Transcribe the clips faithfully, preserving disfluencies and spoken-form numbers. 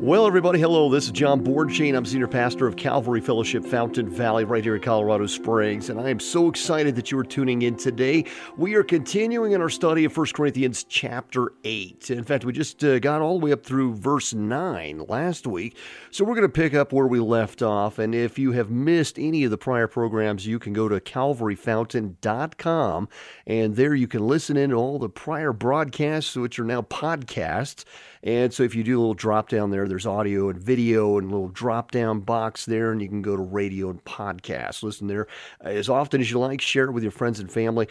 Well, everybody, hello. This is John Bornstein. I'm Senior Pastor of Calvary Fellowship Fountain Valley right here in Colorado Springs, and I am so excited that you are tuning in today. We are continuing in our study of First Corinthians chapter eight. In fact, we just uh, got all the way up through verse nine last week, so we're going to pick up where we left off, and if you have missed any of the prior programs, you can go to calvary fountain dot com, and there you can listen in to all the prior broadcasts, which are now podcasts. And so if you do a little drop down there, there's audio and video and a little drop down box there, and you can go to radio and podcasts. Listen there as often as you like, share it with your friends and family.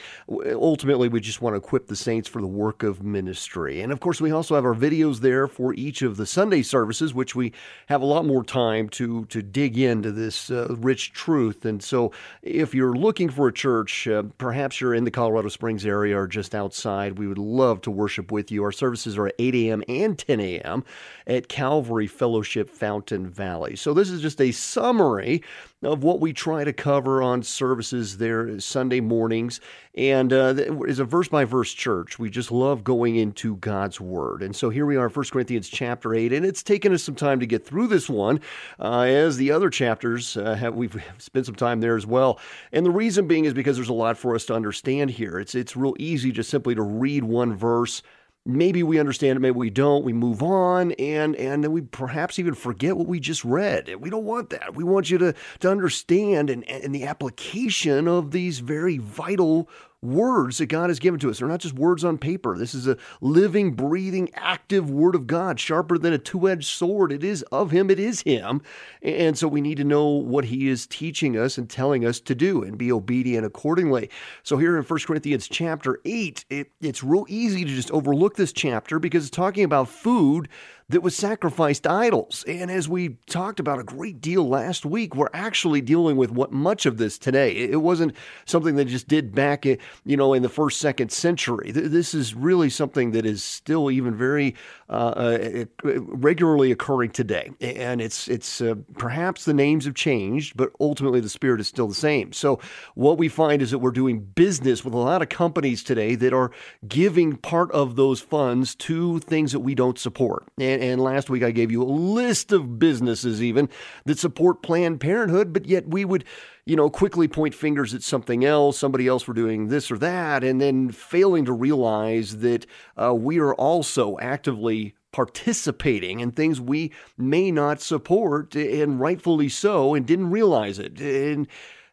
Ultimately, we just want to equip the saints for the work of ministry. And of course, we also have our videos there for each of the Sunday services, which we have a lot more time to, to dig into this uh, rich truth. And so if you're looking for a church, uh, perhaps you're in the Colorado Springs area or just outside, we would love to worship with you. Our services are at eight a.m. and ten a.m. at Calvary Fellowship Fountain Valley. So this is just a summary of what we try to cover on services there Sunday mornings. And uh, it's a verse-by-verse church. We just love going into God's Word. And so here we are, First Corinthians chapter eight, and it's taken us some time to get through this one, uh, as the other chapters, uh, have, we've spent some time there as well. And the reason being is because there's a lot for us to understand here. It's, it's real easy just simply to read one verse. Maybe we understand it, maybe we don't, we move on, and, and then we perhaps even forget what we just read. We don't want that. We want you to, to understand and, and the application of these very vital words that God has given to us. They're not just words on paper. This is a living, breathing, active Word of God, sharper than a two-edged sword. It is of Him. It is Him. And so we need to know what He is teaching us and telling us to do and be obedient accordingly. So here in First Corinthians chapter eight, it, it's real easy to just overlook this chapter because it's talking about food that was sacrificed to idols. And as we talked about a great deal last week, we're actually dealing with what much of this today. It wasn't something they just did back, you know, in the first, second century. This is really something that is still even very uh, regularly occurring today. And it's it's uh, perhaps the names have changed, but ultimately the spirit is still the same. So what we find is that we're doing business with a lot of companies today that are giving part of those funds to things that we don't support. And And last week I gave you a list of businesses even that support Planned Parenthood, but yet we would, you know, quickly point fingers at something else, somebody else for doing this or that, and then failing to realize that uh, we are also actively participating in things we may not support, and rightfully so, and didn't realize it. And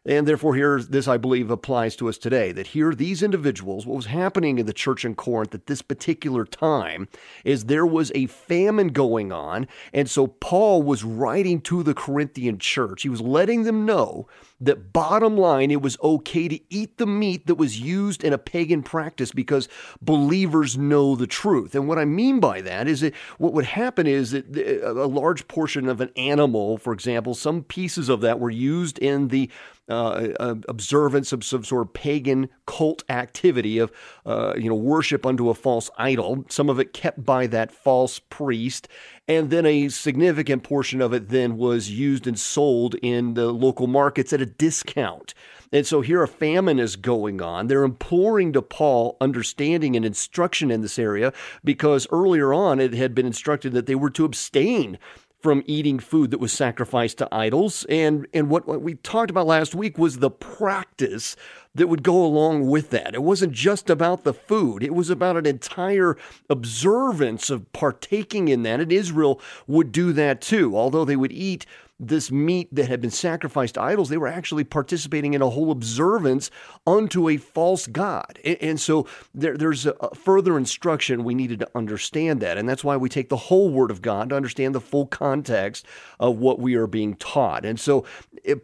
And therefore, here, this, I believe, applies to us today, that here, these individuals, what was happening in the church in Corinth at this particular time is there was a famine going on, and so Paul was writing to the Corinthian church. He was letting them know that bottom line, it was okay to eat the meat that was used in a pagan practice because believers know the truth. And what I mean by that is that what would happen is that a large portion of an animal, for example, some pieces of that were used in the Uh, uh, observance of some sort of pagan cult activity of, uh, you know, worship unto a false idol, some of it kept by that false priest, and then a significant portion of it then was used and sold in the local markets at a discount. And so here a famine is going on. They're imploring to Paul understanding and instruction in this area because earlier on it had been instructed that they were to abstain from eating food that was sacrificed to idols. And, and what, what we talked about last week was the practice that would go along with that. It wasn't just about the food. It was about an entire observance of partaking in that. And Israel would do that too. Although they would eat this meat that had been sacrificed to idols, they were actually participating in a whole observance unto a false god. And so there, there's a further instruction we needed to understand that. And that's why we take the whole Word of God to understand the full context of what we are being taught. And so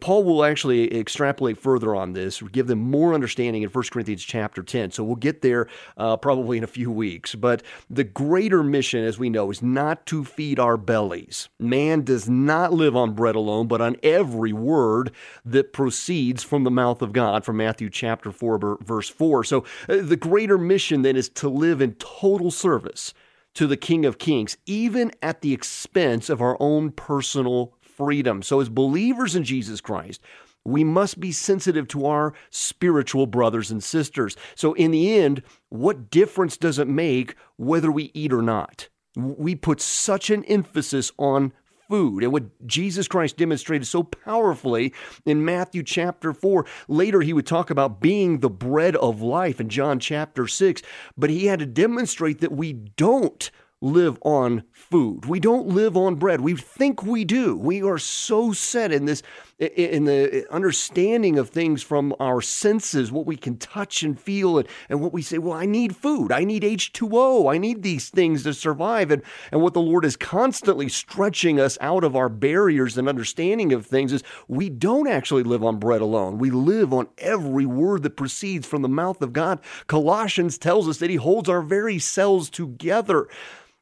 Paul will actually extrapolate further on this, give them more understanding in First Corinthians chapter ten. So we'll get there uh, probably in a few weeks. But the greater mission, as we know, is not to feed our bellies. Man does not live on bread bread alone, but on every word that proceeds from the mouth of God, from Matthew chapter four, verse four. So uh, the greater mission then is to live in total service to the King of Kings, even at the expense of our own personal freedom. So as believers in Jesus Christ, We must be sensitive to our spiritual brothers and sisters. So in the end, what difference does it make whether we eat or not? We put such an emphasis on food. And what Jesus Christ demonstrated so powerfully in Matthew chapter four, later he would talk about being the bread of life in John chapter six, but he had to demonstrate that we don't live on food. We don't live on bread. We think we do. We are so set in this, in the understanding of things from our senses, what we can touch and feel, and, and what we say, well, I need food. I need H two O. I need these things to survive. And, and what the Lord is constantly stretching us out of our barriers and understanding of things is we don't actually live on bread alone. We live on every word that proceeds from the mouth of God. Colossians tells us that he holds our very cells together.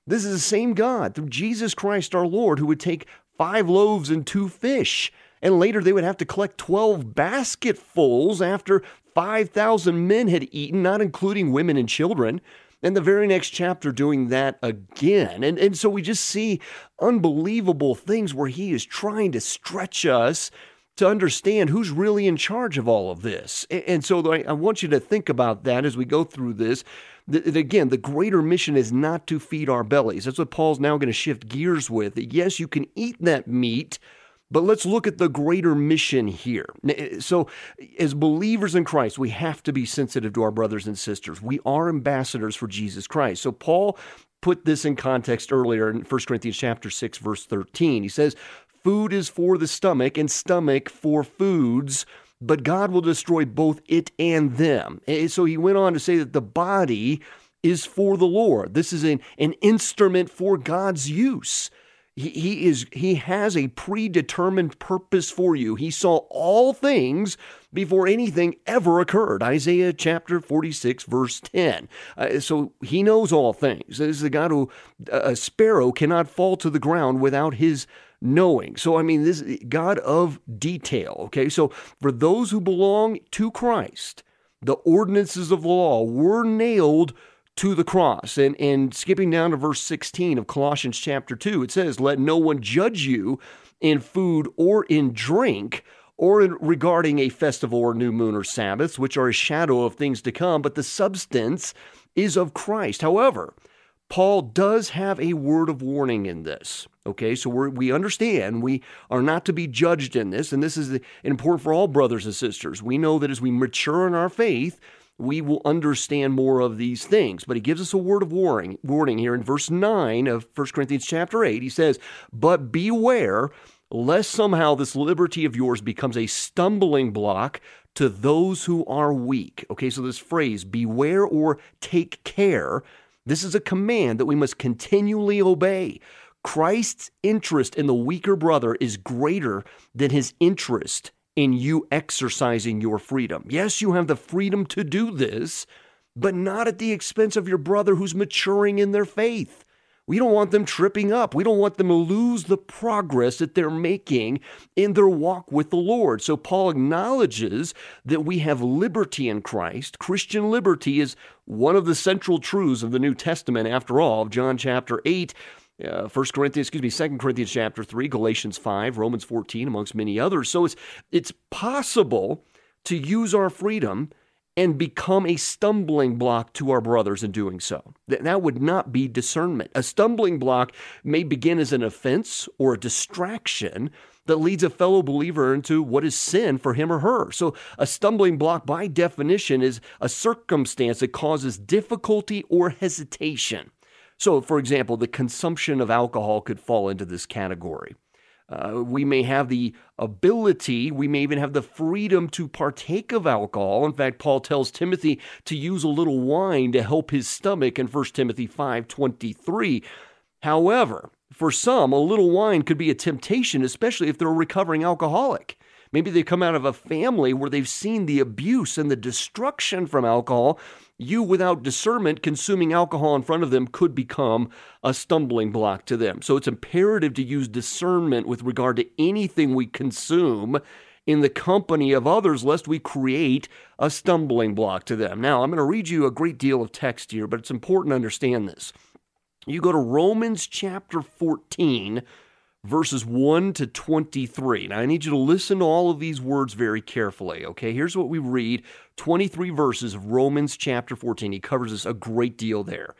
This is the same God through Jesus Christ our Lord who would take five loaves and two fish, and later they would have to collect twelve basketfuls after five thousand men had eaten, not including women and children, and the very next chapter doing that again. And, and so we just see unbelievable things where he is trying to stretch us to understand who's really in charge of all of this. And so I want you to think about that as we go through this. That again, the greater mission is not to feed our bellies. That's what Paul's now going to shift gears with. Yes, you can eat that meat, but let's look at the greater mission here. So as believers in Christ, we have to be sensitive to our brothers and sisters. We are ambassadors for Jesus Christ. So Paul put this in context earlier in First Corinthians chapter six, verse thirteen. He says, food is for the stomach and stomach for foods, but God will destroy both it and them. And so he went on to say that the body is for the Lord. This is an, an instrument for God's use. He, he, is, he has a predetermined purpose for you. He saw all things before anything ever occurred. Isaiah chapter forty-six, verse ten. Uh, so he knows all things. This is the God who, a sparrow cannot fall to the ground without his knowing. So, I mean, this God of detail, okay? So for those who belong to Christ, the ordinances of the law were nailed to the cross. And, and skipping down to verse sixteen of Colossians chapter two, it says, let no one judge you in food or in drink, or in regarding a festival or new moon or Sabbaths, which are a shadow of things to come, but the substance is of Christ. However, Paul does have a word of warning in this, okay? So we're, we understand we are not to be judged in this, and this is the, important for all brothers and sisters. We know that as we mature in our faith, we will understand more of these things. But he gives us a word of warning, warning here in verse nine of First Corinthians chapter eight. He says, but beware lest somehow this liberty of yours becomes a stumbling block to those who are weak. Okay, so this phrase, beware or take care, this is a command that we must continually obey. Christ's interest in the weaker brother is greater than his interest in you exercising your freedom. Yes, you have the freedom to do this, but not at the expense of your brother who's maturing in their faith. We don't want them tripping up. We don't want them to lose the progress that they're making in their walk with the Lord. So Paul acknowledges that we have liberty in Christ. Christian liberty is one of the central truths of the New Testament, after all, of John chapter eight, uh, First Corinthians, excuse me, Second Corinthians chapter three, Galatians five, Romans fourteen, amongst many others. So it's it's possible to use our freedom and become a stumbling block to our brothers in doing so. That would not be discernment. A stumbling block may begin as an offense or a distraction that leads a fellow believer into what is sin for him or her. So a stumbling block, by definition, is a circumstance that causes difficulty or hesitation. So, for example, the consumption of alcohol could fall into this category. Uh, we may have the ability, we may even have the freedom to partake of alcohol. In fact, Paul tells Timothy to use a little wine to help his stomach in First Timothy five twenty-three. However, for some, a little wine could be a temptation, especially if they're a recovering alcoholic. Maybe they come out of a family where they've seen the abuse and the destruction from alcohol. You, without discernment, consuming alcohol in front of them could become a stumbling block to them. So it's imperative to use discernment with regard to anything we consume in the company of others, lest we create a stumbling block to them. Now, I'm going to read you a great deal of text here, but it's important to understand this. You go to Romans chapter fourteen, verses one to twenty-three. Now, I need you to listen to all of these words very carefully, okay? Here's what we read, twenty-three verses of Romans chapter fourteen. He covers us a great deal there.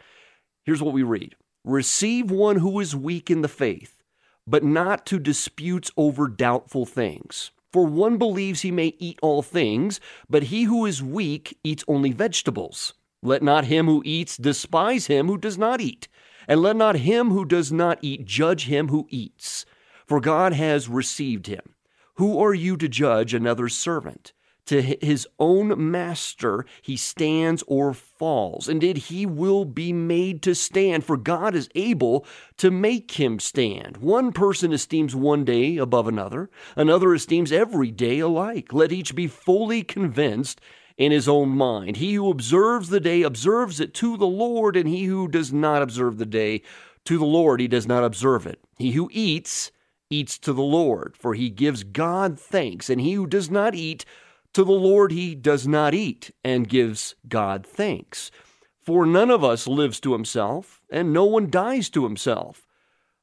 Here's what we read. Receive one who is weak in the faith, but not to disputes over doubtful things. For one believes he may eat all things, but he who is weak eats only vegetables. Let not him who eats despise him who does not eat, and let not him who does not eat judge him who eats, for God has received him. Who are you to judge another's servant? To his own master he stands or falls. Indeed, he will be made to stand, for God is able to make him stand. One person esteems one day above another, another esteems every day alike. Let each be fully convinced in his own mind. He who observes the day observes it to the Lord, and he who does not observe the day to the Lord, he does not observe it. He who eats, eats to the Lord, for he gives God thanks, and he who does not eat, to the Lord he does not eat and gives God thanks. For none of us lives to himself, and no one dies to himself.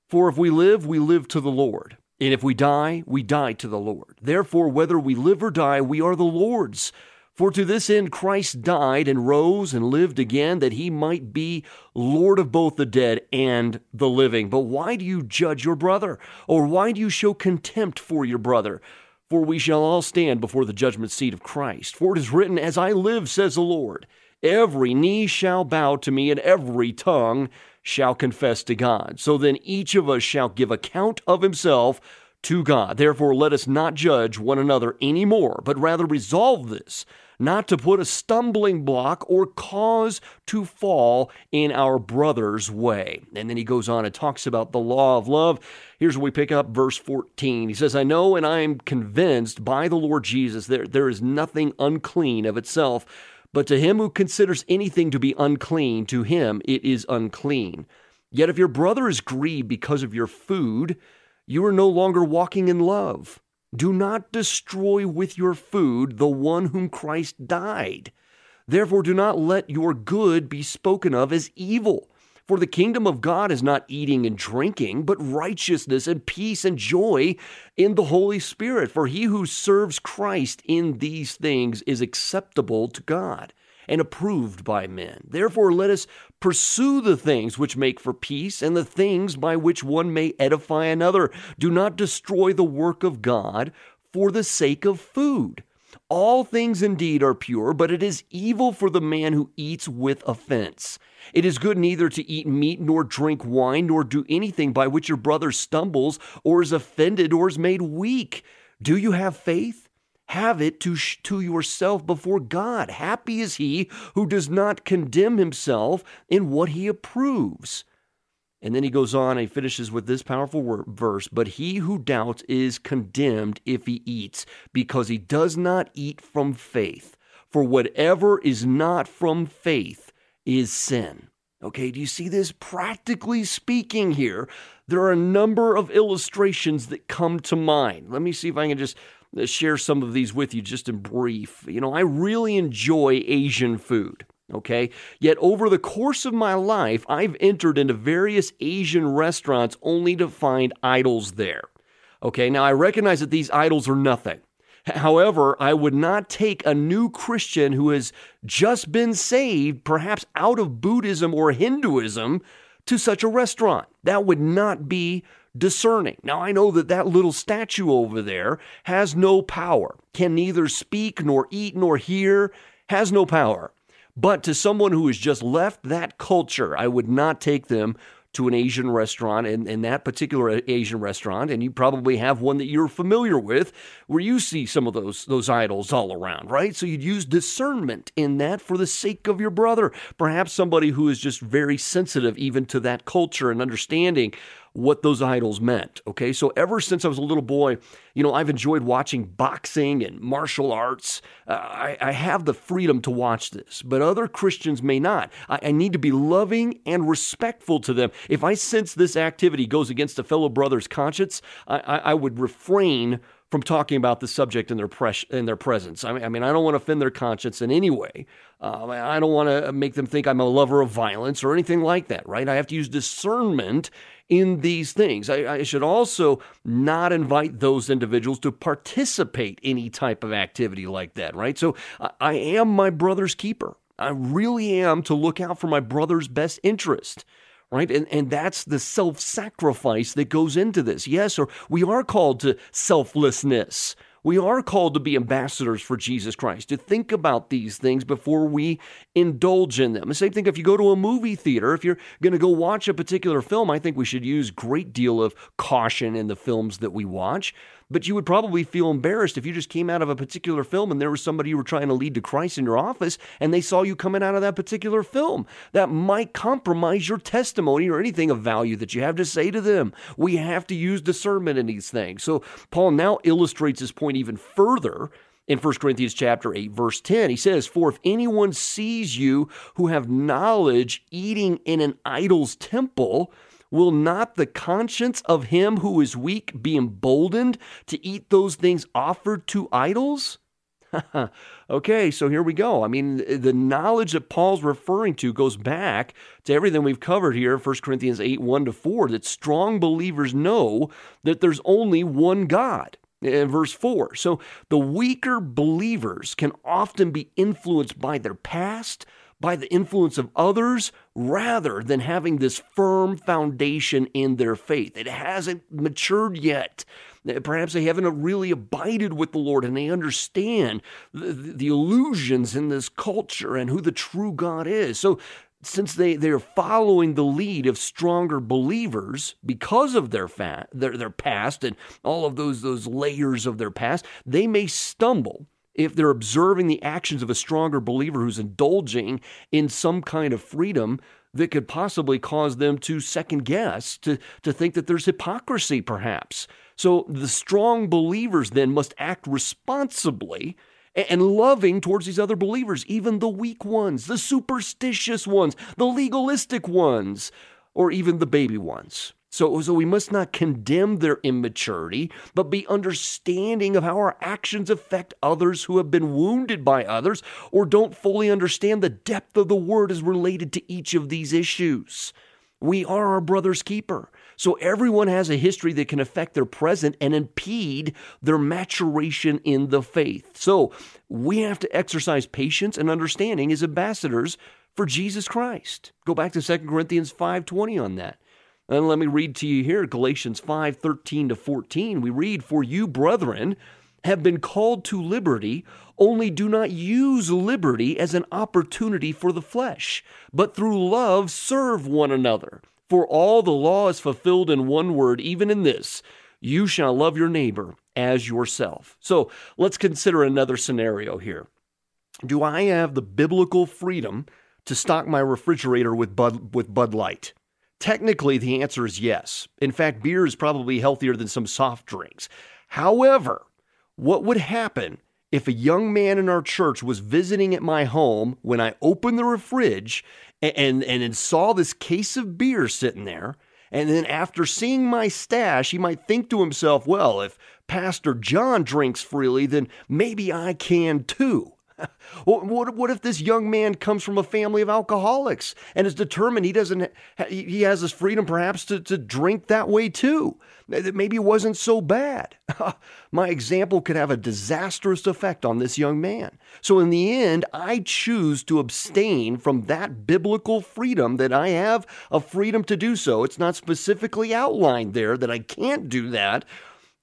For if we live, we live to the Lord. And if we die, we die to the Lord. Therefore, whether we live or die, we are the Lord's. For to this end Christ died and rose and lived again, that he might be Lord of both the dead and the living. But why do you judge your brother? Or why do you show contempt for your brother? For we shall all stand before the judgment seat of Christ. For it is written, as I live, says the Lord, every knee shall bow to me, and every tongue shall confess to God. So then each of us shall give account of himself to God. Therefore, let us not judge one another anymore, but rather resolve this, not to put a stumbling block or cause to fall in our brother's way. And then he goes on and talks about the law of love. Here's where we pick up verse fourteen. He says, I know and I am convinced by the Lord Jesus that there is nothing unclean of itself, but to him who considers anything to be unclean, to him it is unclean. Yet if your brother is grieved because of your food, you are no longer walking in love. Do not destroy with your food the one whom Christ died. Therefore, do not let your good be spoken of as evil. For the kingdom of God is not eating and drinking, but righteousness and peace and joy in the Holy Spirit. For he who serves Christ in these things is acceptable to God and approved by men. Therefore, let us pursue the things which make for peace and the things by which one may edify another. Do not destroy the work of God for the sake of food. All things indeed are pure, but it is evil for the man who eats with offense. It is good neither to eat meat nor drink wine nor do anything by which your brother stumbles or is offended or is made weak. Do you have faith? Have it to sh- to yourself before God. Happy is he who does not condemn himself in what he approves. And then he goes on and he finishes with this powerful word, verse, but he who doubts is condemned if he eats, because he does not eat from faith. For whatever is not from faith is sin. Okay, do you see this? Practically speaking here, there are a number of illustrations that come to mind. Let me see if I can just share some of these with you just in brief. You know, I really enjoy Asian food, okay? Yet over the course of my life, I've entered into various Asian restaurants only to find idols there. Okay, now I recognize that these idols are nothing. However, I would not take a new Christian who has just been saved, perhaps out of Buddhism or Hinduism, to such a restaurant. That would not be discerning. Now, I know that that little statue over there has no power, can neither speak nor eat nor hear, has no power. But to someone who has just left that culture, I would not take them to an Asian restaurant, and in that particular Asian restaurant, and you probably have one that you're familiar with, where you see some of those those idols all around, right? So you'd use discernment in that for the sake of your brother, perhaps somebody who is just very sensitive even to that culture and understanding what those idols meant, okay? So ever since I was a little boy, you know, I've enjoyed watching boxing and martial arts. Uh, I, I have the freedom to watch this, but other Christians may not. I, I need to be loving and respectful to them. If I sense this activity goes against a fellow brother's conscience, I, I, I would refrain from talking about the subject in their pres- in their presence. I mean, I mean, I don't want to offend their conscience in any way. Um, I don't want to make them think I'm a lover of violence or anything like that, right? I have to use discernment in these things. I, I should also not invite those individuals to participate in any type of activity like that, right? So I, I am my brother's keeper. I really am to look out for my brother's best interest. Right? And and that's the self-sacrifice that goes into this. Yes, or we are called to selflessness. We are called to be ambassadors for Jesus Christ, to think about these things before we indulge in them. The same thing if you go to a movie theater, if you're going to go watch a particular film, I think we should use a great deal of caution in the films that we watch. But you would probably feel embarrassed if you just came out of a particular film and there was somebody you were trying to lead to Christ in your office and they saw you coming out of that particular film. That might compromise your testimony or anything of value that you have to say to them. We have to use discernment in these things. So Paul now illustrates his point even further in First Corinthians chapter eight, verse ten. He says, "For if anyone sees you who have knowledge eating in an idol's temple, will not the conscience of him who is weak be emboldened to eat those things offered to idols?" Okay, so here we go. I mean, the knowledge that Paul's referring to goes back to everything we've covered here, First Corinthians eight, one to four, that strong believers know that there's only one God. In verse four, so the weaker believers can often be influenced by their past, by the influence of others, rather than having this firm foundation in their faith. It hasn't matured yet. Perhaps they haven't really abided with the Lord, and they understand the, the illusions in this culture and who the true God is. So since they, they're following the lead of stronger believers because of their, fa- their their past and all of those those layers of their past, they may stumble if they're observing the actions of a stronger believer who's indulging in some kind of freedom that could possibly cause them to second guess, to, to think that there's hypocrisy perhaps. So the strong believers then must act responsibly and loving towards these other believers, even the weak ones, the superstitious ones, the legalistic ones, or even the baby ones. So, so we must not condemn their immaturity, but be understanding of how our actions affect others who have been wounded by others or don't fully understand the depth of the word as related to each of these issues. We are our brother's keeper. So everyone has a history that can affect their present and impede their maturation in the faith. So we have to exercise patience and understanding as ambassadors for Jesus Christ. Go back to Second Corinthians five twenty on that. And let me read to you here, Galatians five, thirteen to fourteen. We read, "For you, brethren, have been called to liberty, only do not use liberty as an opportunity for the flesh, but through love serve one another. For all the law is fulfilled in one word, even in this, you shall love your neighbor as yourself." So let's consider another scenario here. Do I have the biblical freedom to stock my refrigerator with Bud, with Bud Light? Technically, the answer is yes. In fact, beer is probably healthier than some soft drinks. However, what would happen if a young man in our church was visiting at my home when I opened the refrige and, and, and saw this case of beer sitting there, and then after seeing my stash, he might think to himself, well, if Pastor John drinks freely, then maybe I can too. What, what if this young man comes from a family of alcoholics and is determined he doesn't, he has this freedom perhaps to, to drink that way too? That maybe it wasn't so bad. My example could have a disastrous effect on this young man. So in the end, I choose to abstain from that biblical freedom that I have a freedom to do so. It's not specifically outlined there that I can't do that.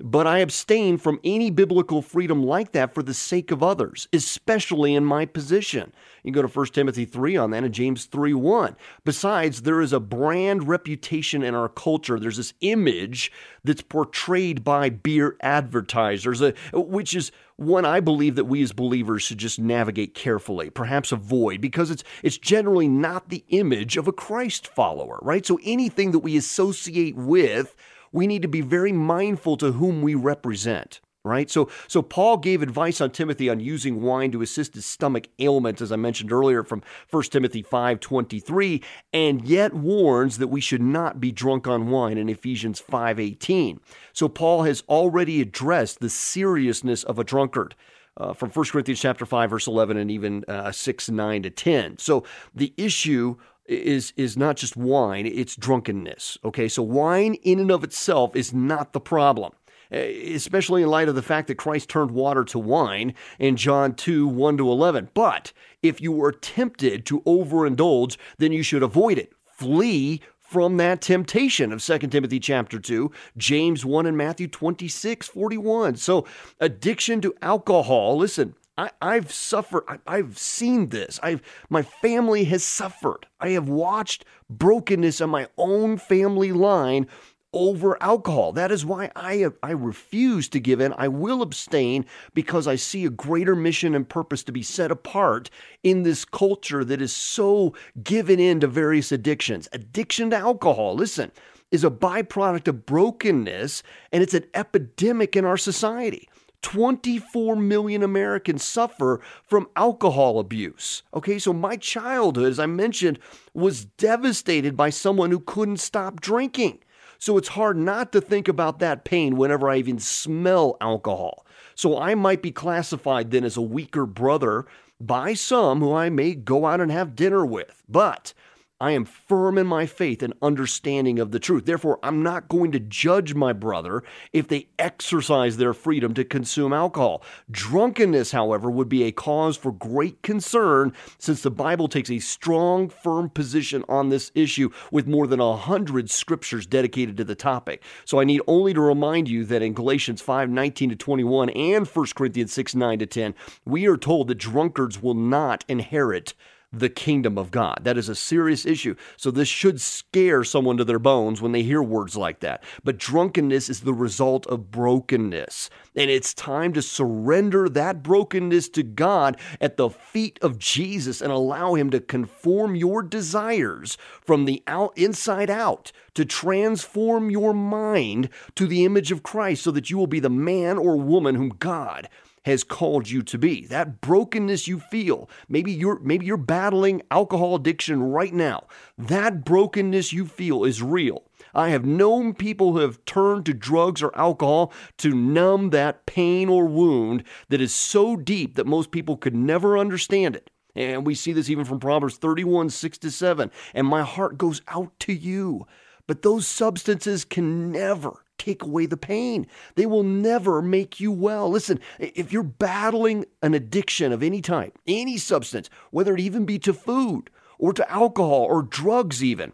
But I abstain from any biblical freedom like that for the sake of others, especially in my position. You can go to First Timothy three on that and James three one. Besides, there is a brand reputation in our culture. There's this image that's portrayed by beer advertisers, which is one I believe that we as believers should just navigate carefully, perhaps avoid, because it's it's generally not the image of a Christ follower, right? So anything that we associate with, we need to be very mindful to whom we represent. right? So so Paul gave advice on Timothy on using wine to assist his stomach ailments, as I mentioned earlier from First Timothy five twenty-three, and yet warns that we should not be drunk on wine in Ephesians five eighteen. So Paul has already addressed the seriousness of a drunkard. Uh, from First Corinthians chapter five, verse eleven, and even uh, six, nine to ten. So the issue is is not just wine, it's drunkenness, okay? So wine in and of itself is not the problem, especially in light of the fact that Christ turned water to wine in John two, one to eleven. But if you were tempted to overindulge, then you should avoid it. Flee from that temptation of Second Timothy chapter two, James one, and Matthew twenty-six, forty-one. So addiction to alcohol, listen, I, I've suffered, I, I've seen this, I've my family has suffered. I have watched brokenness in my own family line over alcohol. That is why I I refuse to give in. I will abstain because I see a greater mission and purpose to be set apart in this culture that is so given in to various addictions. Addiction to alcohol, listen, is a byproduct of brokenness, and it's an epidemic in our society. twenty-four million Americans suffer from alcohol abuse. Okay, so my childhood, as I mentioned, was devastated by someone who couldn't stop drinking. So it's hard not to think about that pain whenever I even smell alcohol. So I might be classified then as a weaker brother by some who I may go out and have dinner with. But I am firm in my faith and understanding of the truth. Therefore, I'm not going to judge my brother if they exercise their freedom to consume alcohol. Drunkenness, however, would be a cause for great concern, since the Bible takes a strong, firm position on this issue with more than a hundred scriptures dedicated to the topic. So I need only to remind you that in Galatians five, nineteen to twenty-one and First Corinthians six, nine to ten, we are told that drunkards will not inherit the kingdom of God. That is a serious issue. So this should scare someone to their bones when they hear words like that. But drunkenness is the result of brokenness. And it's time to surrender that brokenness to God at the feet of Jesus and allow him to conform your desires from the out, inside out, to transform your mind to the image of Christ so that you will be the man or woman whom God has called you to be. That brokenness you feel, maybe you're maybe you're battling alcohol addiction right now. That brokenness you feel is real. I have known people who have turned to drugs or alcohol to numb that pain or wound that is so deep that most people could never understand it. And we see this even from Proverbs thirty-one, six to seven. And my heart goes out to you. But those substances can never take away the pain. They will never make you well. Listen, if you're battling an addiction of any type, any substance, whether it even be to food or to alcohol or drugs even,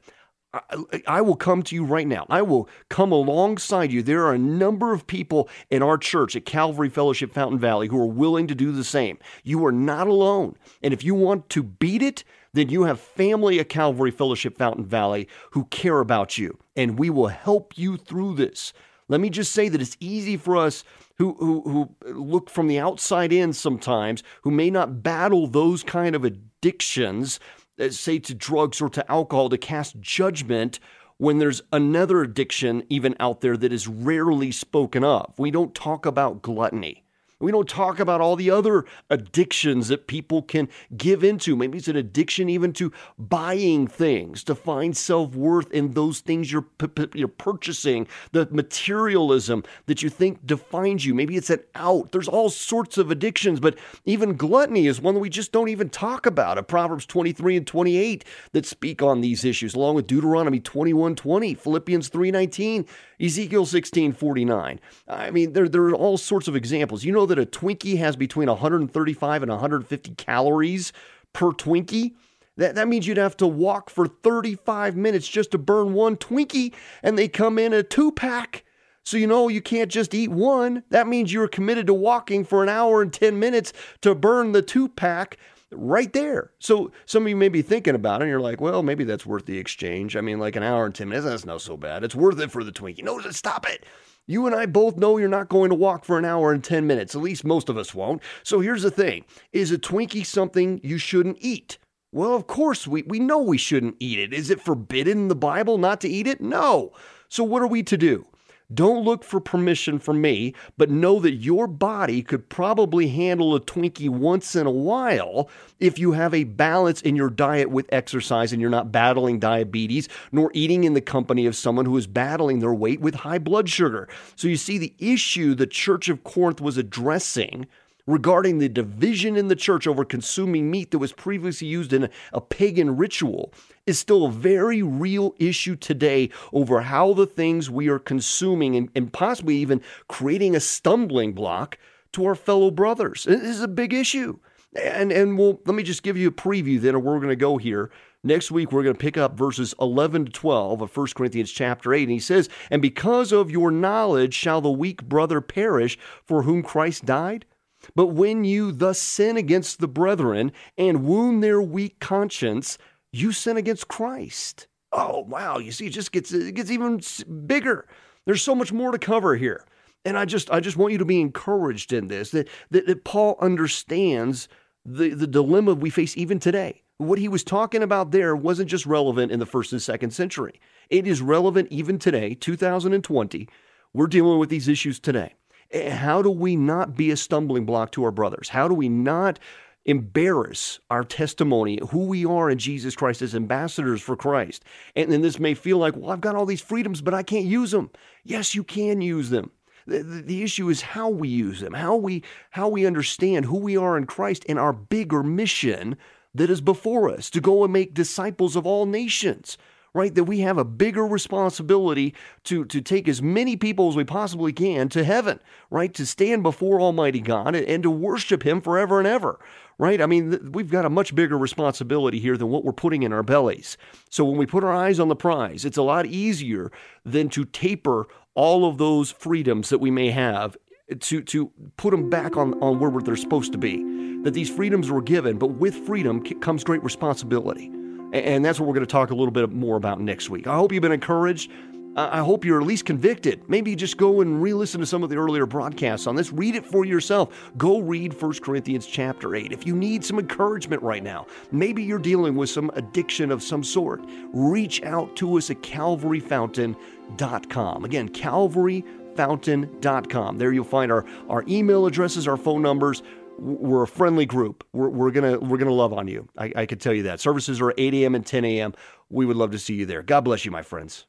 I, I will come to you right now. I will come alongside you. There are a number of people in our church at Calvary Fellowship Fountain Valley who are willing to do the same. You are not alone. And if you want to beat it, then you have family at Calvary Fellowship Fountain Valley who care about you, and we will help you through this. Let me just say that it's easy for us who, who, who look from the outside in sometimes, who may not battle those kind of addictions, say to drugs or to alcohol, to cast judgment when there's another addiction even out there that is rarely spoken of. We don't talk about gluttony. We don't talk about all the other addictions that people can give into. Maybe it's an addiction even to buying things, to find self-worth in those things you're, p- you're purchasing, the materialism that you think defines you. Maybe it's an out. There's all sorts of addictions, but even gluttony is one that we just don't even talk about. At Proverbs twenty-three and twenty-eight that speak on these issues, along with Deuteronomy twenty-one twenty, Philippians three nineteen, Ezekiel sixteen forty-nine. I mean, there, there are all sorts of examples. You know that a Twinkie has between one thirty-five and one fifty calories per Twinkie? That, that means you'd have to walk for thirty-five minutes just to burn one Twinkie, and they come in a two-pack. So you know you can't just eat one. That means you're committed to walking for an hour and ten minutes to burn the two-pack right there. So some of you may be thinking about it, and you're like, well, maybe that's worth the exchange. I mean, like an hour and ten minutes, that's not so bad. It's worth it for the Twinkie. No, stop it. You and I both know you're not going to walk for an hour and ten minutes. At least most of us won't. So here's the thing. Is a Twinkie something you shouldn't eat? Well, of course, we, we know we shouldn't eat it. Is it forbidden in the Bible not to eat it? No. So what are we to do? Don't look for permission from me, but know that your body could probably handle a Twinkie once in a while if you have a balance in your diet with exercise and you're not battling diabetes, nor eating in the company of someone who is battling their weight with high blood sugar. So you see, the issue the Church of Corinth was addressing regarding the division in the church over consuming meat that was previously used in a, a pagan ritual is still a very real issue today over how the things we are consuming and, and possibly even creating a stumbling block to our fellow brothers. This is a big issue. And, and we'll, let me just give you a preview then of where we're going to go here. Next week, we're going to pick up verses eleven to twelve of First Corinthians chapter eight. And he says, "And because of your knowledge shall the weak brother perish for whom Christ died? But when you thus sin against the brethren and wound their weak conscience, you sin against Christ." Oh, wow. You see, it just gets, it gets even bigger. There's so much more to cover here. And I just I just want you to be encouraged in this, that, that, that Paul understands the, the dilemma we face even today. What he was talking about there wasn't just relevant in the first and second century. It is relevant even today, two thousand twenty. We're dealing with these issues today. How do we not be a stumbling block to our brothers? How do we not embarrass our testimony, who we are in Jesus Christ as ambassadors for Christ? And then this may feel like, well, I've got all these freedoms, but I can't use them. Yes, you can use them. The, the, the issue is how we use them, how we, how we understand who we are in Christ and our bigger mission that is before us, to go and make disciples of all nations. Right, that we have a bigger responsibility to, to take as many people as we possibly can to heaven, right? To stand before Almighty God and, and to worship Him forever and ever, right? I mean, th- we've got a much bigger responsibility here than what we're putting in our bellies. So when we put our eyes on the prize, it's a lot easier than to taper all of those freedoms that we may have to, to put them back on, on where they're supposed to be. That these freedoms were given, but with freedom comes great responsibility. And that's what we're going to talk a little bit more about next week. I hope you've been encouraged. I hope you're at least convicted. Maybe just go and re-listen to some of the earlier broadcasts on this. Read it for yourself. Go read First Corinthians chapter eight. If you need some encouragement right now, maybe you're dealing with some addiction of some sort, reach out to us at calvary fountain dot com. Again, calvary fountain dot com. There you'll find our, our email addresses, our phone numbers. We're a friendly group. We're, we're gonna we're gonna love on you. I, I can tell you that. Services are eight a.m. and ten a.m. We would love to see you there. God bless you, my friends.